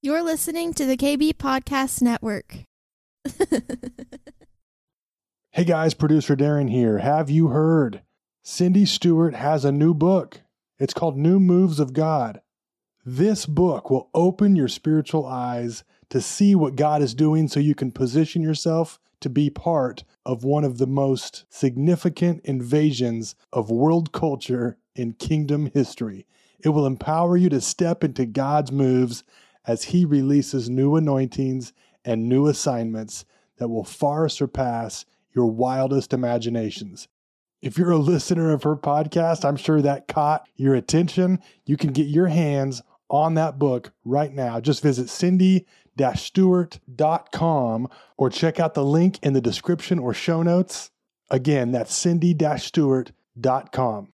You're listening to the KB Podcast Network. Hey guys, producer Darren here. Have you heard? Cindy Stewart has a new book. It's called New Moves of God. This book will open your spiritual eyes to see what God is doing so you can position yourself to be part of one of the most significant invasions of world culture in kingdom history. It will empower you to step into God's moves as He releases new anointings and new assignments that will far surpass your wildest imaginations. If you're a listener of her podcast, I'm sure that caught your attention. You can get your hands on that book right now. Just visit cindy-stewart.com or check out the link in the description or show notes. Again, that's cindy-stewart.com.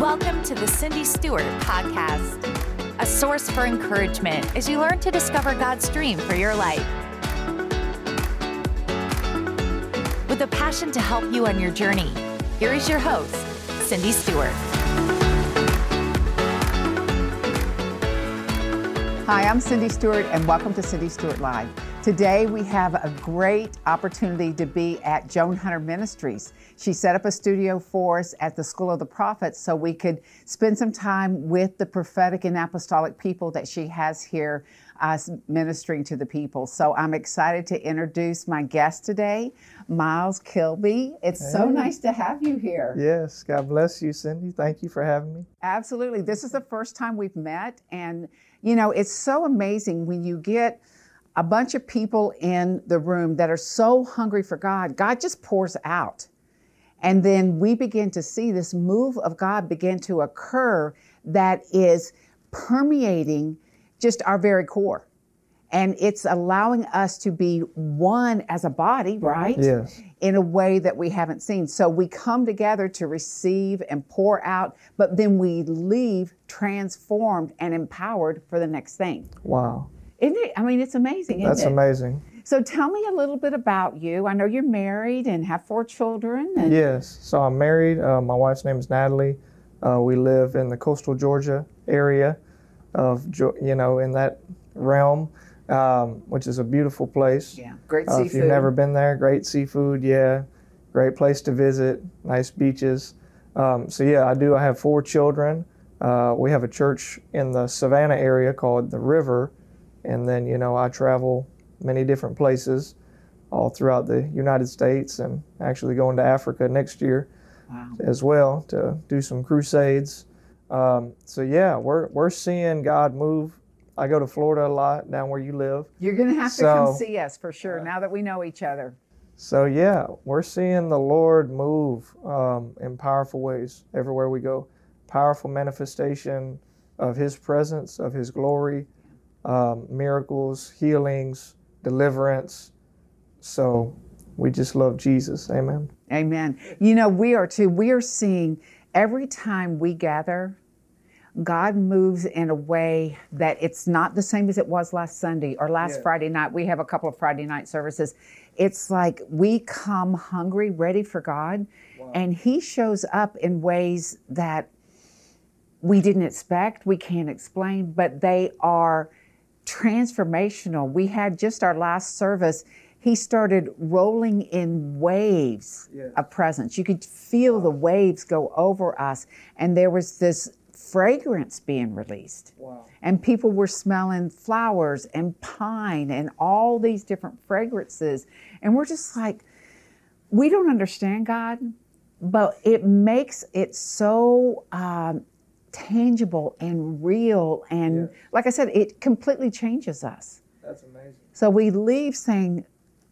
Welcome to the Cindy Stewart Podcast, a source for encouragement as you learn to discover God's dream for your life. With a passion to help you on your journey, here is your host, Cindy Stewart. Hi, I'm Cindy Stewart, and welcome to Cindy Stewart Live. Today, we have a great opportunity to be at Joan Hunter Ministries. She set up a studio for us at the School of the Prophets so we could spend some time with the prophetic and apostolic people that she has here ministering to the people. So I'm excited to introduce my guest today, Myles Kilby. It's so nice to have you here. Yes, God bless you, Cindy. Thank you for having me. Absolutely. This is the first time we've met, and you know, it's so amazing when you get a bunch of people in the room that are so hungry for God. God just pours out. And then we begin to see this move of God begin to occur that is permeating just our very core. And it's allowing us to be one as a body, right? Yes. In a way that we haven't seen. So we come together to receive and pour out, but then we leave transformed and empowered for the next thing. Wow. Isn't it? I mean, it's amazing, isn't it? That's amazing. So tell me a little bit about you. I know you're married and have 4 children. And... Yes. So I'm married. My wife's name is Natalie. We live in the coastal Georgia area of, you know, in that realm, which is a beautiful place. Yeah. Great seafood. If you've never been there, great seafood. Yeah. Great place to visit. Nice beaches. So yeah, I have 4 children. We have a church in the Savannah area called The River. And then, you know, I travel many different places all throughout the United States and actually going to Africa next year. Wow. As well to do some crusades. So, yeah, we're seeing God move. I go to Florida a lot, down where you live. You're going to have to come see us for sure now that we know each other. So, yeah, we're seeing the Lord move in powerful ways everywhere we go. Powerful manifestation of His presence, of His glory. Miracles, healings, deliverance. So we just love Jesus. Amen. Amen. You know, we are too. We are seeing every time we gather, God moves in a way that it's not the same as it was last Sunday or last Friday night. We have a couple of Friday night services. It's like we come hungry, ready for God, and He shows up in ways that we didn't expect, we can't explain, but they are transformational. We had just our last service, He started rolling in waves of presence. You could feel the waves go over us, and there was this fragrance being released. Wow. And people were smelling flowers and pine and all these different fragrances. And we're just like, we don't understand God, but it makes it so tangible and real, and like I said, it completely changes us. That's amazing. So we leave saying,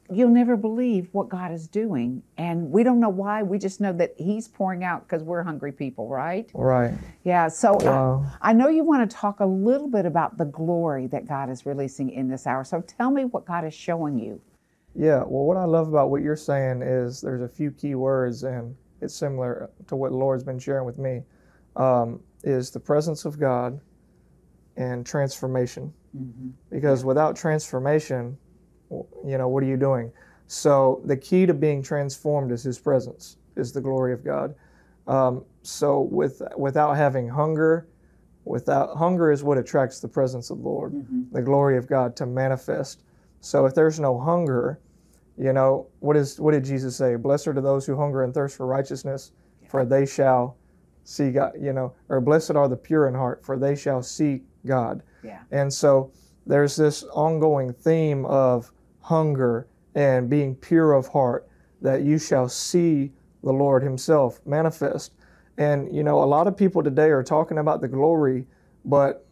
you'll never believe what God is doing, and we don't know why, we just know that He's pouring out because we're hungry people, right? Right. Yeah, so wow. I know you want to talk a little bit about the glory that God is releasing in this hour, so tell me what God is showing you. Yeah, well, what I love about what you're saying is there's a few key words, and it's similar to what the Lord's been sharing with me. Is the presence of God and transformation. Mm-hmm. Because without transformation, you know, what are you doing? So the key to being transformed is His presence. is the glory of God. So without having hunger, is what attracts the presence of the Lord, mm-hmm. the glory of God to manifest. So if there's no hunger, you know, what did Jesus say? Blessed are those who hunger and thirst for righteousness, for they shall see God, you know, or blessed are the pure in heart, for they shall see God. Yeah. And so there's this ongoing theme of hunger and being pure of heart, that you shall see the Lord himself manifest. And, you know, a lot of people today are talking about the glory, but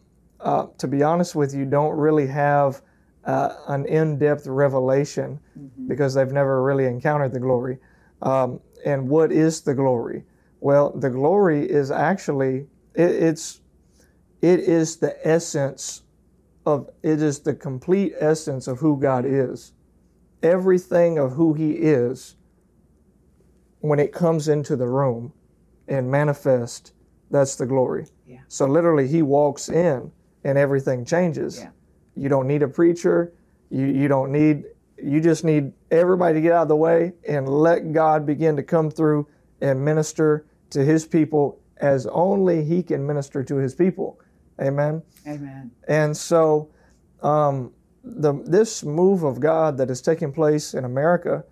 to be honest with you, don't really have an in-depth revelation mm-hmm. because they've never really encountered the glory. And what is the glory? Well, the glory is actually, it is the essence of, it is the complete essence of who God is. Everything of who he is, when it comes into the room and manifest, that's the glory. Yeah. So literally he walks in and everything changes. Yeah. You don't need a preacher. You just need everybody to get out of the way and let God begin to come through and minister to his people as only he can minister to his people. Amen. Amen. And so this move of God that is taking place in America,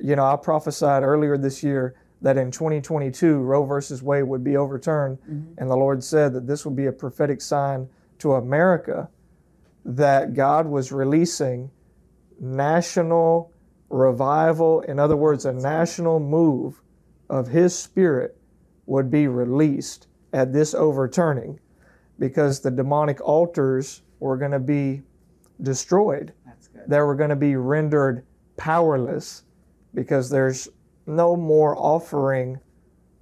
you know, I prophesied earlier this year that in 2022, Roe versus Wade would be overturned. Mm-hmm. And the Lord said that this would be a prophetic sign to America that God was releasing national revival. In other words, a national move of his spirit would be released at this overturning, because the demonic altars were going to be destroyed. That's good. They were going to be rendered powerless, because there's no more offering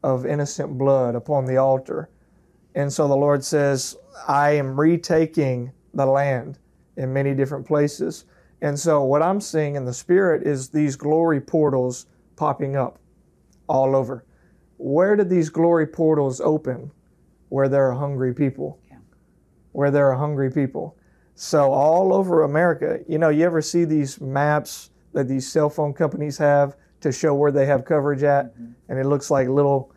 of innocent blood upon the altar. And so the Lord says, I am retaking the land in many different places. And so what I'm seeing in the spirit is these glory portals popping up all over. Where did these glory portals open? Where there are hungry people. Yeah. Where there are hungry people. So all over America, you know, you ever see these maps that these cell phone companies have to show where they have coverage at? Mm-hmm. And it looks like little,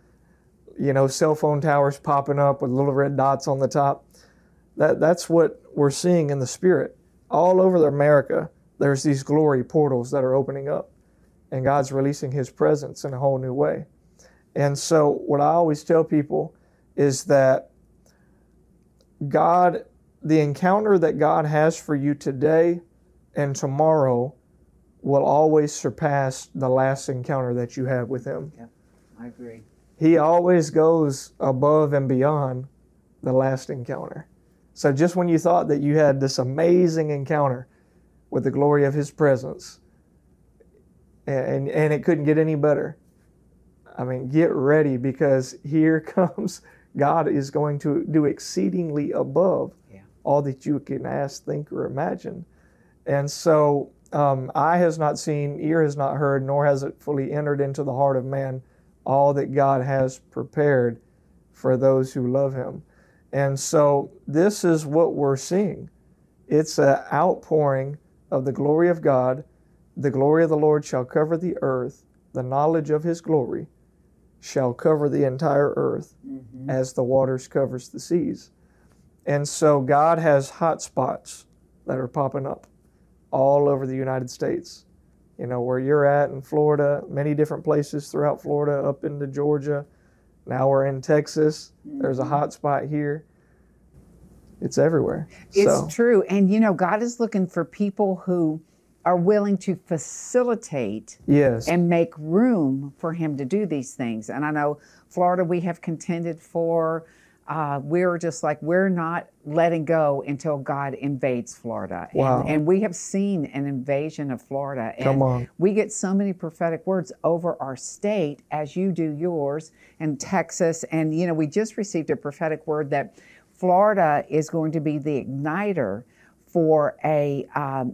you know, cell phone towers popping up with little red dots on the top. That's what we're seeing in the spirit. All over America, there's these glory portals that are opening up, and God's releasing his presence in a whole new way. And so what I always tell people is that God, the encounter that God has for you today and tomorrow will always surpass the last encounter that you have with him. Yeah, I agree. He always goes above and beyond the last encounter. So just when you thought that you had this amazing encounter with the glory of his presence, and it couldn't get any better, I mean, get ready, because here comes God is going to do exceedingly above all that you can ask, think, or imagine. And so eye has not seen, ear has not heard, nor has it fully entered into the heart of man all that God has prepared for those who love him. And so this is what we're seeing. It's an outpouring of the glory of God. The glory of the Lord shall cover the earth. The knowledge of his glory shall cover the entire earth mm-hmm. as the waters covers the seas. And so God has hot spots that are popping up all over the United States. You know, where you're at in Florida, many different places throughout Florida, up into Georgia. Now we're in Texas. Mm-hmm. There's a hot spot here. It's everywhere. It's true. And, you know, God is looking for people who are willing to facilitate and make room for him to do these things. And I know Florida, we have contended for... we're just like, we're not letting go until God invades Florida. Wow. And we have seen an invasion of Florida. And come on. We get so many prophetic words over our state, as you do yours, and Texas. And, you know, we just received a prophetic word that Florida is going to be the igniter for a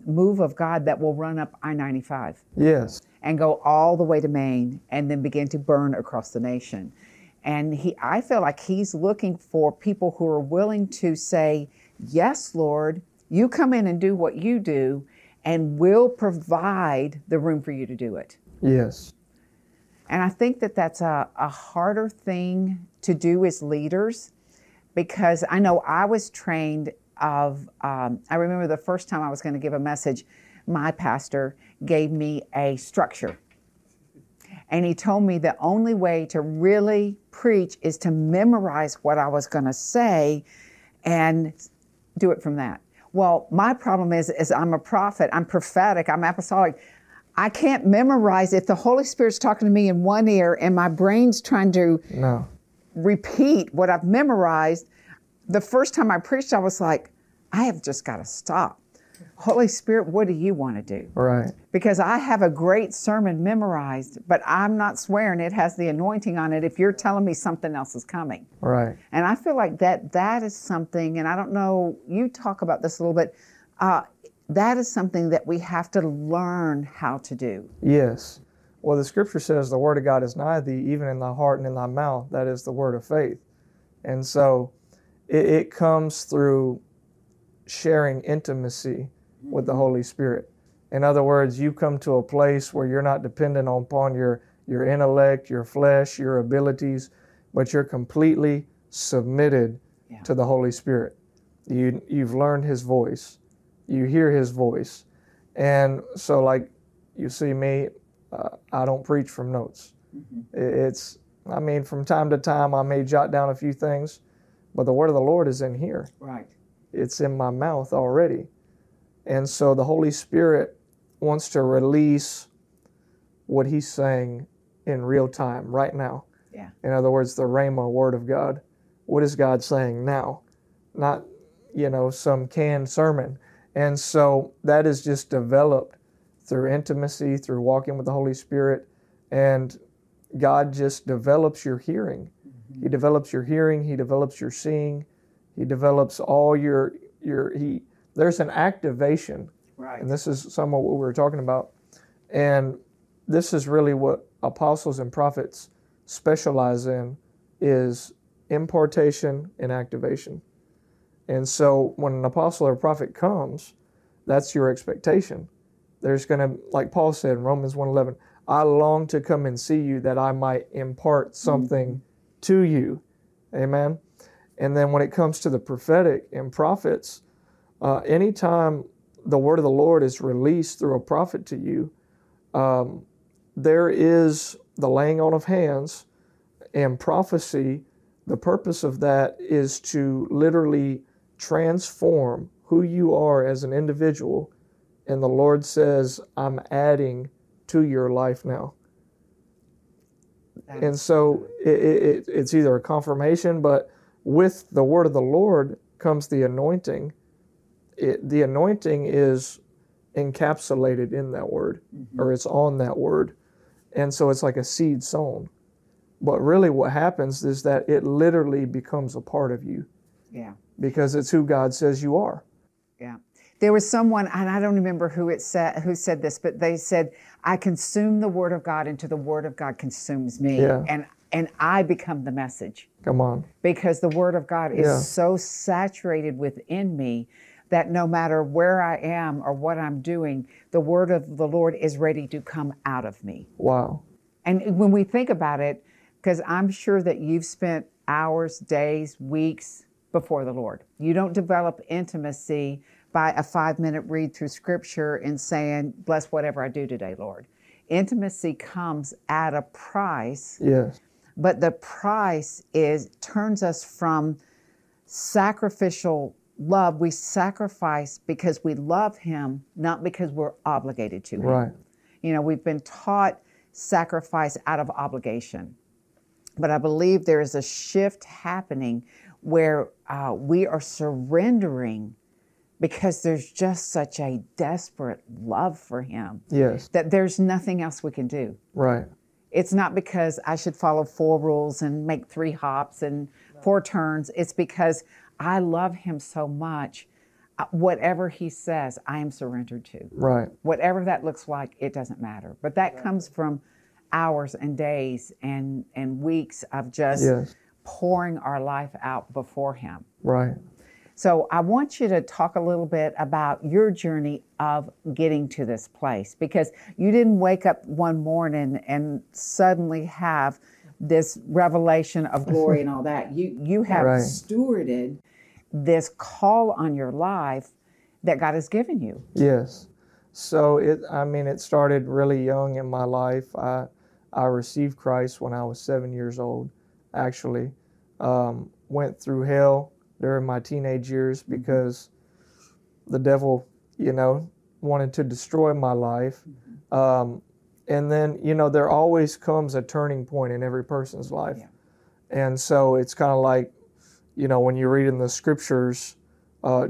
move of God that will run up I-95. Yes. And go all the way to Maine and then begin to burn across the nation. And I feel like he's looking for people who are willing to say, yes, Lord, you come in and do what you do, and we'll provide the room for you to do it. Yes. And I think that that's a harder thing to do as leaders, because I know I was trained of, I remember the first time I was going to give a message, my pastor gave me a structure. And he told me the only way to really preach is to memorize what I was going to say and do it from that. Well, my problem is I'm a prophet, I'm prophetic, I'm apostolic. I can't memorize if the Holy Spirit's talking to me in one ear and my brain's trying to repeat what I've memorized. The first time I preached, I was like, I have just got to stop. Holy Spirit, what do you want to do? Right. Because I have a great sermon memorized, but I'm not swearing it has the anointing on it if you're telling me something else is coming. Right. And I feel like that is something, and I don't know, you talk about this a little bit, that is something that we have to learn how to do. Yes. Well, the scripture says the word of God is nigh thee, even in thy heart and in thy mouth. That is the word of faith. And so it comes through sharing intimacy with the Holy Spirit. In other words, you come to a place where you're not dependent upon your intellect, your flesh, your abilities, but you're completely submitted to the Holy Spirit. You've learned His voice. You hear His voice. And so like you see me, I don't preach from notes. Mm-hmm. It's, I mean, from time to time, I may jot down a few things, but the word of the Lord is in here. Right. It's in my mouth already. And so the Holy Spirit wants to release what He's saying in real time, right now. Yeah. In other words, the Rhema word of God. What is God saying now? Not, some canned sermon. And so that is just developed through intimacy, through walking with the Holy Spirit. And God just develops your hearing. Mm-hmm. He develops your hearing. He develops your seeing. He develops all your there's an activation. Right. And this is some of what we were talking about. And this is really what apostles and prophets specialize in, is impartation and activation. And so when an apostle or prophet comes, that's your expectation. There's going to, like Paul said in Romans 1:11, I long to come and see you that I might impart something to you. Amen. And then when it comes to the prophetic and prophets, anytime the word of the Lord is released through a prophet to you, there is the laying on of hands and prophecy. The purpose of that is to literally transform who you are as an individual. And the Lord says, I'm adding to your life now. And so it's either a confirmation, but with the word of the Lord comes the anointing. The anointing is encapsulated in that word, or it's on that word. And so it's like a seed sown. But really what happens is that it literally becomes a part of you. Yeah. Because it's who God says you are. Yeah. There was someone, and I don't remember who said this, but they said, I consume the word of God until the word of God consumes me. Yeah. And I become the message. Come on. Because the word of God is so saturated within me that no matter where I am or what I'm doing, the word of the Lord is ready to come out of me. Wow. And when we think about it, because I'm sure that you've spent hours, days, weeks before the Lord. You don't develop intimacy by a 5-minute read through scripture and saying, bless whatever I do today, Lord. Intimacy comes at a price. Yes. But the price turns us from sacrificial love. We sacrifice because we love Him, not because we're obligated to Him. Right. We've been taught sacrifice out of obligation. But I believe there is a shift happening where we are surrendering because there's just such a desperate love for Him. Yes. That there's nothing else we can do. Right. It's not because I should follow 4 rules and make 3 hops and 4 turns. It's because I love Him so much. Whatever He says, I am surrendered to. Right. Whatever that looks like, it doesn't matter. But that comes from hours and days and weeks of just pouring our life out before Him. Right. So I want you to talk a little bit about your journey of getting to this place, because you didn't wake up one morning and suddenly have this revelation of glory and all that. You have right. stewarded this call on your life that God has given you. Yes. So it started really young in my life. I received Christ when I was 7 years old, actually. Went through hell during my teenage years because the devil, wanted to destroy my life. And then, there always comes a turning point in every person's life. Yeah. And so it's kind of like, when you read in the scriptures,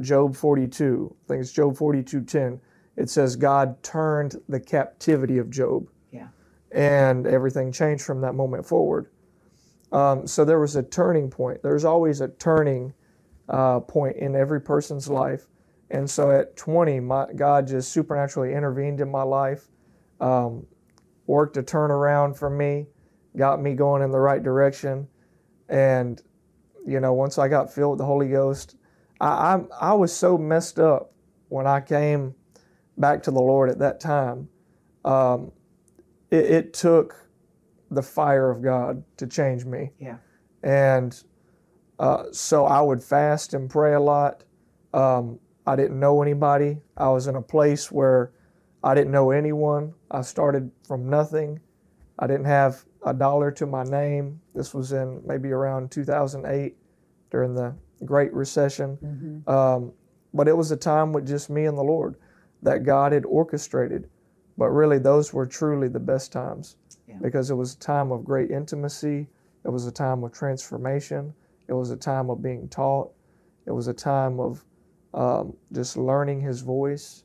Job 42, I think it's Job 42:10, it says, God turned the captivity of Job. Yeah. And everything changed from that moment forward. So there was a turning point. There's always a turning point in every person's life. And so at 20, God just supernaturally intervened in my life, worked a turnaround for me, got me going in the right direction. And, once I got filled with the Holy Ghost, I was so messed up when I came back to the Lord at that time. It took the fire of God to change me. Yeah. And so I would fast and pray a lot. I didn't know anybody. I was in a place where I didn't know anyone. I started from nothing. I didn't have $1 to my name. This was in maybe around 2008 during the Great Recession. Mm-hmm. But it was a time with just me and the Lord that God had orchestrated. But really, those were truly the best times. Yeah. Because it was a time of great intimacy. It was a time of transformation. It was a time of being taught. It was a time of just learning His voice.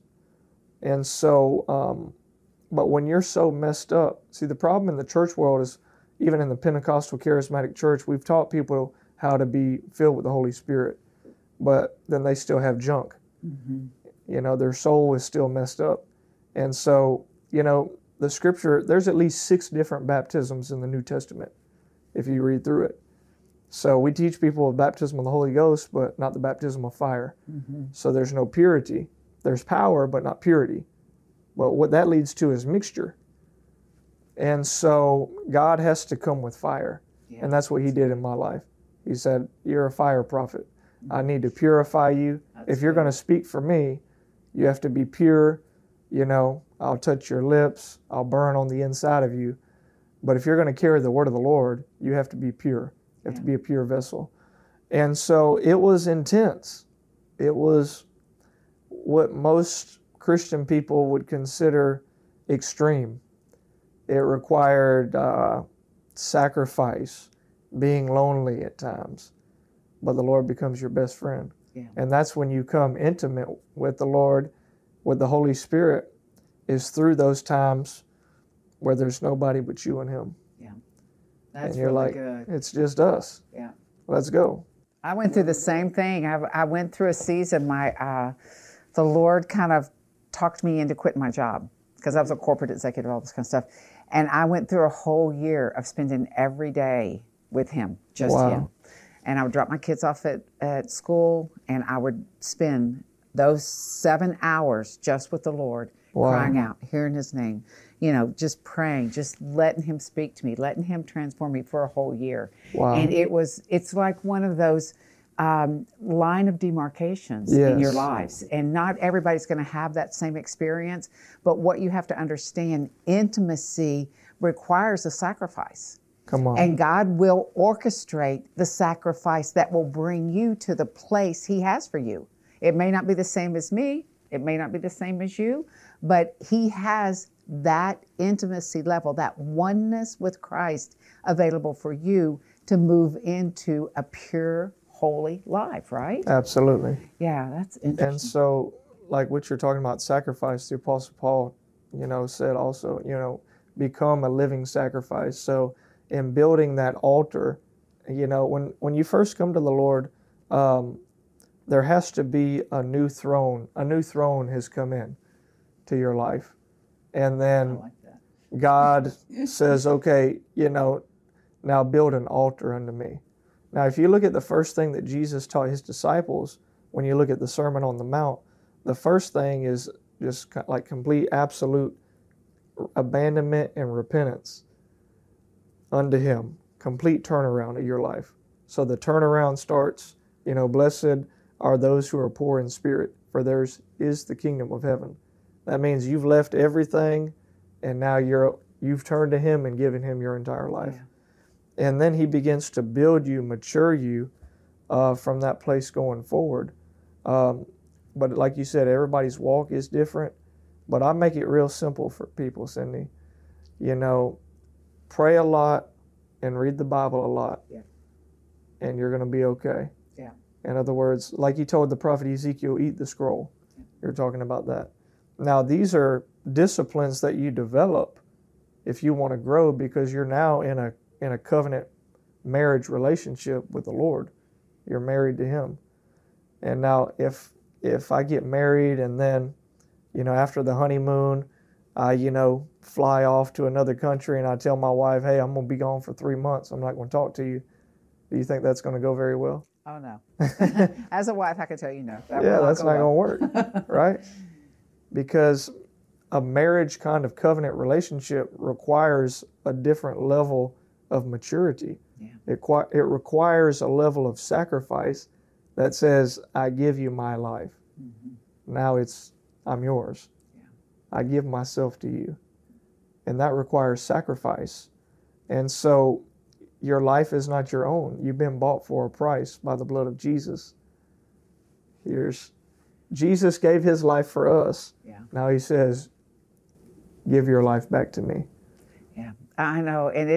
And so, but when you're so messed up, see, the problem in the church world is, even in the Pentecostal charismatic church, we've taught people how to be filled with the Holy Spirit, but then they still have junk. Mm-hmm. Their soul is still messed up. And so, the scripture, there's at least 6 different baptisms in the New Testament, if you read through it. So we teach people of baptism of the Holy Ghost, but not the baptism of fire. Mm-hmm. So there's no purity. There's power, but not purity. But what that leads to is mixture. And so God has to come with fire. Yeah. And that's what He did in my life. He said, you're a fire prophet. Mm-hmm. I need to purify you. If you're going to speak for me, you have to be pure. I'll touch your lips. I'll burn on the inside of you. But if you're going to carry the word of the Lord, you have to be pure. You have to be a pure vessel. And so it was intense. It was what most Christian people would consider extreme. It required sacrifice, being lonely at times. But the Lord becomes your best friend. Yeah. And that's when you come intimate with the Lord, with the Holy Spirit, is through those times where there's nobody but you and Him. Yeah, that's and you're really like, good. It's just us. Yeah, let's go. I went through the same thing. I went through a season. The Lord kind of talked me into quitting my job because I was a corporate executive, all this kind of stuff. And I went through a whole year of spending every day with Him, just wow. Him. And I would drop my kids off at school, and I would spend those 7 hours just with the Lord, wow. crying out, hearing His name, just praying, just letting Him speak to me, letting Him transform me for a whole year. Wow. And it's like one of those line of demarcations yes. in your lives. And not everybody's going to have that same experience, but what you have to understand, intimacy requires a sacrifice. Come on. And God will orchestrate the sacrifice that will bring you to the place He has for you. It may not be the same as me, it may not be the same as you, but He has that intimacy level, that oneness with Christ available for you to move into a pure, holy life, right? Absolutely. Yeah, that's interesting. And so, like what you're talking about, sacrifice, the Apostle Paul, said also, become a living sacrifice. So in building that altar, when you first come to the Lord, there has to be a new throne. A new throne has come in to your life. And then I like that. God says, okay, now build an altar unto me. Now, if you look at the first thing that Jesus taught His disciples, when you look at the Sermon on the Mount, the first thing is just like complete, absolute abandonment and repentance unto Him, complete turnaround of your life. So the turnaround starts, you know, blessed are those who are poor in spirit, for theirs is the kingdom of heaven. That means you've left everything, and now you've turned to Him and given Him your entire life. Yeah. And then He begins to build you, mature you from that place going forward. But like you said, everybody's walk is different. But I make it real simple for people, Cindy. You know, pray a lot and read the Bible a lot, yeah, and you're going to be okay. Yeah. In other words, like He told the prophet Ezekiel, eat the scroll. Yeah. You're talking about that. Now, these are disciplines that you develop if you want to grow, because you're now in a covenant marriage relationship with the Lord. You're married to Him. And now if I get married and then, you know, after the honeymoon, I, you know, fly off to another country and I tell my wife, hey, I'm going to be gone for 3 months. I'm not going to talk to you. Do you think that's going to go very well? Oh, no. As a wife, I can tell you no. That's not going to work, right? Because a marriage kind of covenant relationship requires a different level of maturity. Yeah. It requires a level of sacrifice that says, I give you my life. Mm-hmm. Now I'm yours. Yeah. I give myself to you. And that requires sacrifice. And so your life is not your own. You've been bought for a price by the blood of Jesus. Jesus gave His life for us. Yeah. Now He says, give your life back to me. Yeah, I know. And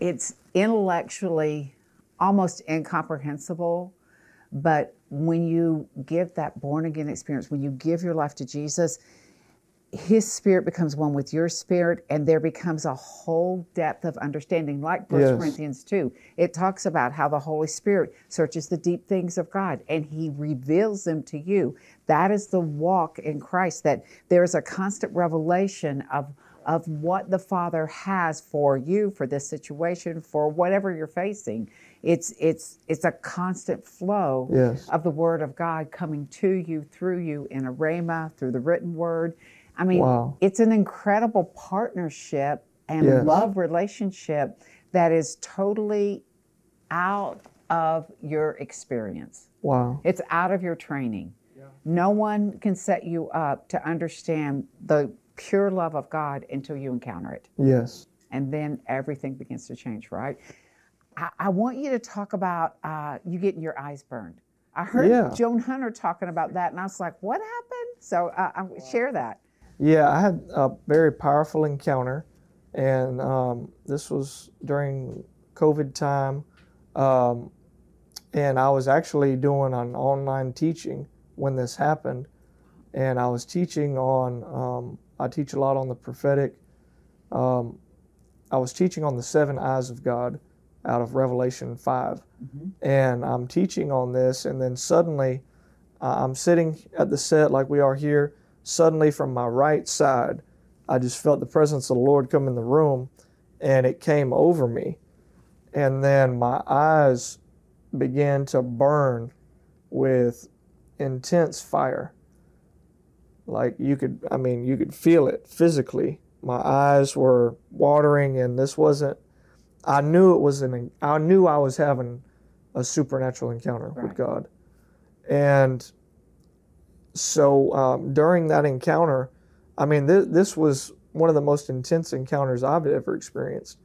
it's intellectually almost incomprehensible, but when you give that born-again experience, when you give your life to Jesus, His Spirit becomes one with your spirit, and there becomes a whole depth of understanding. Like 1 Corinthians 2, it talks about how the Holy Spirit searches the deep things of God, and He reveals them to you. That is the walk in Christ, that there is a constant revelation of what the Father has for you, for this situation, for whatever you're facing. It's a constant flow of the Word of God coming to you, through you, in a rhema, through the written Word. I mean, It's an incredible partnership and love relationship that is totally out of your experience. Wow. It's out of your training. Yeah. No one can set you up to understand the pure love of God until you encounter it. Yes. And then everything begins to change, right? I want you to talk about you getting your eyes burned. I heard Joan Hunter talking about that, and I was like, what happened? So share that. Yeah, I had a very powerful encounter, and this was during COVID time, and I was actually doing an online teaching when this happened, and I was teaching I teach a lot on the prophetic. I was teaching on the 7 eyes of God out of Revelation 5. Mm-hmm. And I'm teaching on this, and then suddenly I'm sitting at the set like we are here. Suddenly from my right side, I just felt the presence of the Lord come in the room, and it came over me. And then my eyes began to burn with intense fire. Like you could feel it physically. My eyes were watering, and I knew I was having a supernatural encounter with God. And so during that encounter, I mean, this was one of the most intense encounters I've ever experienced,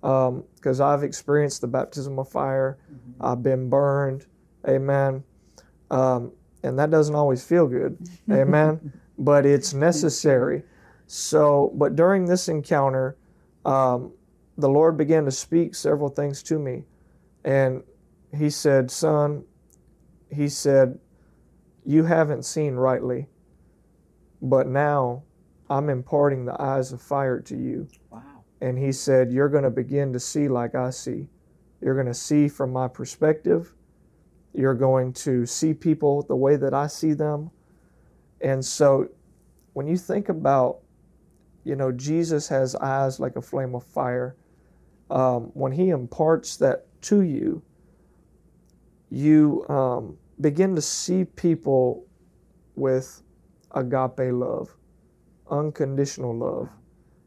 because I've experienced the baptism of fire. Mm-hmm. I've been burned. Amen. And that doesn't always feel good. Amen. But it's necessary. So, but during this encounter, the Lord began to speak several things to me. And He said, son, He said, you haven't seen rightly, but now I'm imparting the eyes of fire to you. Wow. And He said, you're going to begin to see like I see. You're going to see from my perspective. You're going to see people the way that I see them. And so when you think about, you know, Jesus has eyes like a flame of fire. When He imparts that to you, begin to see people with agape love, unconditional love.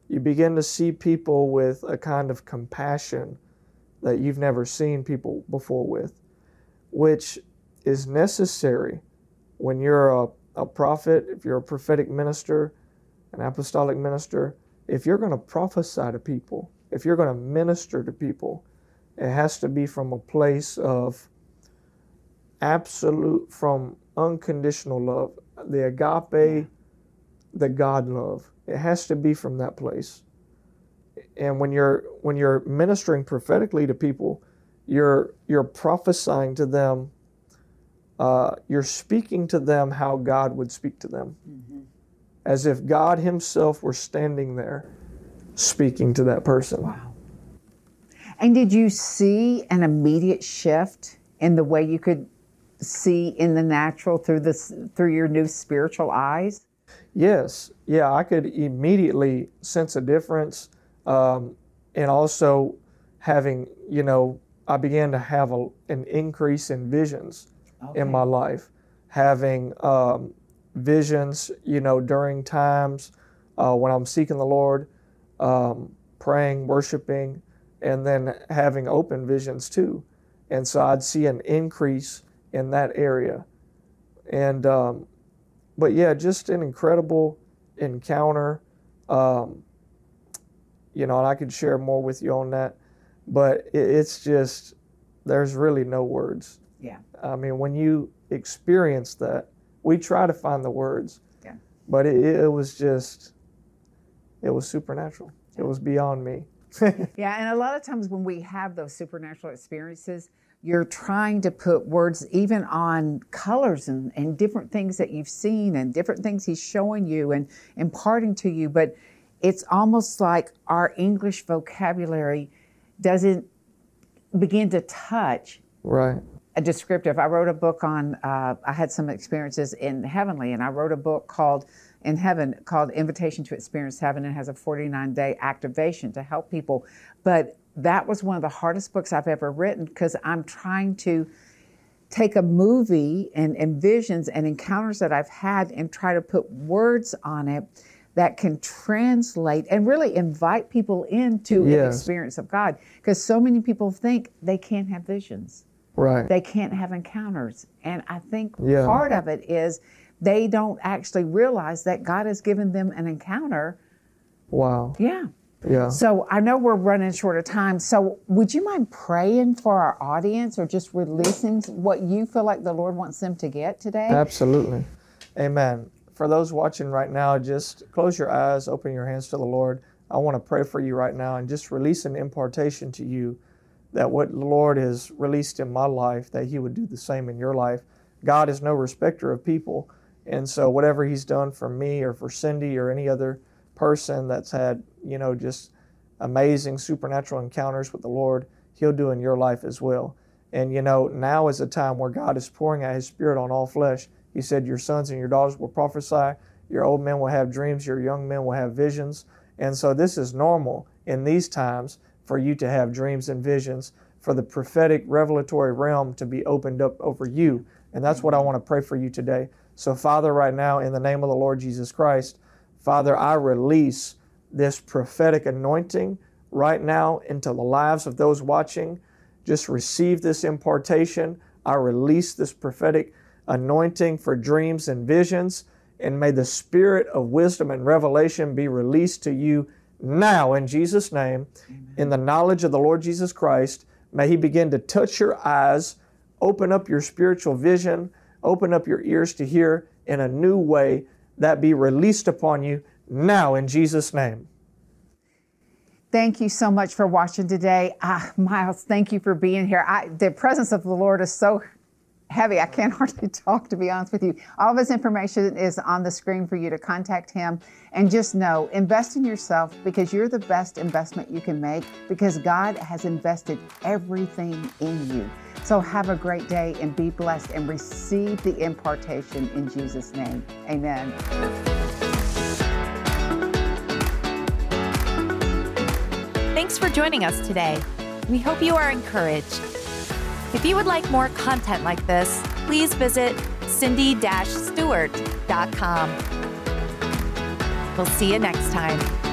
You begin to see people with a kind of compassion that you've never seen people before with, which is necessary when you're a prophet, if you're a prophetic minister, an apostolic minister. If you're going to prophesy to people, if you're going to minister to people, it has to be from a place of absolute, from unconditional love, the agape, the God love. It has to be from that place. And when you're ministering prophetically to people, you're prophesying to them. You're speaking to them how God would speak to them, mm-hmm. as if God Himself were standing there, speaking to that person. Wow. And did you see an immediate shift in the way you could see in the natural through your new spiritual eyes? Yes. Yeah, I could immediately sense a difference. And also having, I began to have an increase in visions in my life, having visions, during times when I'm seeking the Lord, praying, worshiping, and then having open visions too. And so I'd see an increase in that area. And, but yeah, just an incredible encounter, and I could share more with you on that, but it's just, there's really no words. Yeah. I mean, when you experience that, we try to find the words, yeah. but it was just, it was supernatural. Yeah. It was beyond me. Yeah. And a lot of times when we have those supernatural experiences, you're trying to put words even on colors and different things that you've seen and different things He's showing you and imparting to you. But it's almost like our English vocabulary doesn't begin to touch right. a descriptive. I wrote a book on, I had some experiences in heavenly, and I wrote a book called Invitation to Experience Heaven, and has a 49-day activation to help people. But that was one of the hardest books I've ever written, because I'm trying to take a movie and visions and encounters that I've had and try to put words on it that can translate and really invite people into yes. an experience of God. Because so many people think they can't have visions. Right. They can't have encounters. And I think yeah. part of it is they don't actually realize that God has given them an encounter. Wow. Yeah. Yeah. So I know we're running short of time. So would you mind praying for our audience, or just releasing what you feel like the Lord wants them to get today? Absolutely. Amen. For those watching right now, just close your eyes, open your hands to the Lord. I want to pray for you right now and just release an impartation to you that what the Lord has released in my life, that He would do the same in your life. God is no respecter of people. And so whatever He's done for me or for Cindy or any other person that's had, just amazing supernatural encounters with the Lord, He'll do in your life as well. And, now is a time where God is pouring out His Spirit on all flesh. He said, your sons and your daughters will prophesy, your old men will have dreams, your young men will have visions. And so this is normal in these times for you to have dreams and visions, for the prophetic revelatory realm to be opened up over you. And that's what I want to pray for you today. So Father, right now, in the name of the Lord Jesus Christ, Father, I release this prophetic anointing right now into the lives of those watching. Just receive this impartation. I release this prophetic anointing for dreams and visions, and may the Spirit of wisdom and revelation be released to you now in Jesus' name. Amen. In the knowledge of the Lord Jesus Christ, may He begin to touch your eyes, open up your spiritual vision, open up your ears to hear in a new way, that be released upon you now in Jesus' name. Thank you so much for watching today. Myles, thank you for being here. The presence of the Lord is so heavy, I can't hardly talk, to be honest with you. All of his information is on the screen for you to contact him. And just know, invest in yourself, because you're the best investment you can make, because God has invested everything in you. So have a great day and be blessed, and receive the impartation in Jesus' name. Amen. Thanks for joining us today. We hope you are encouraged. If you would like more content like this, please visit cindy-stewart.com. We'll see you next time.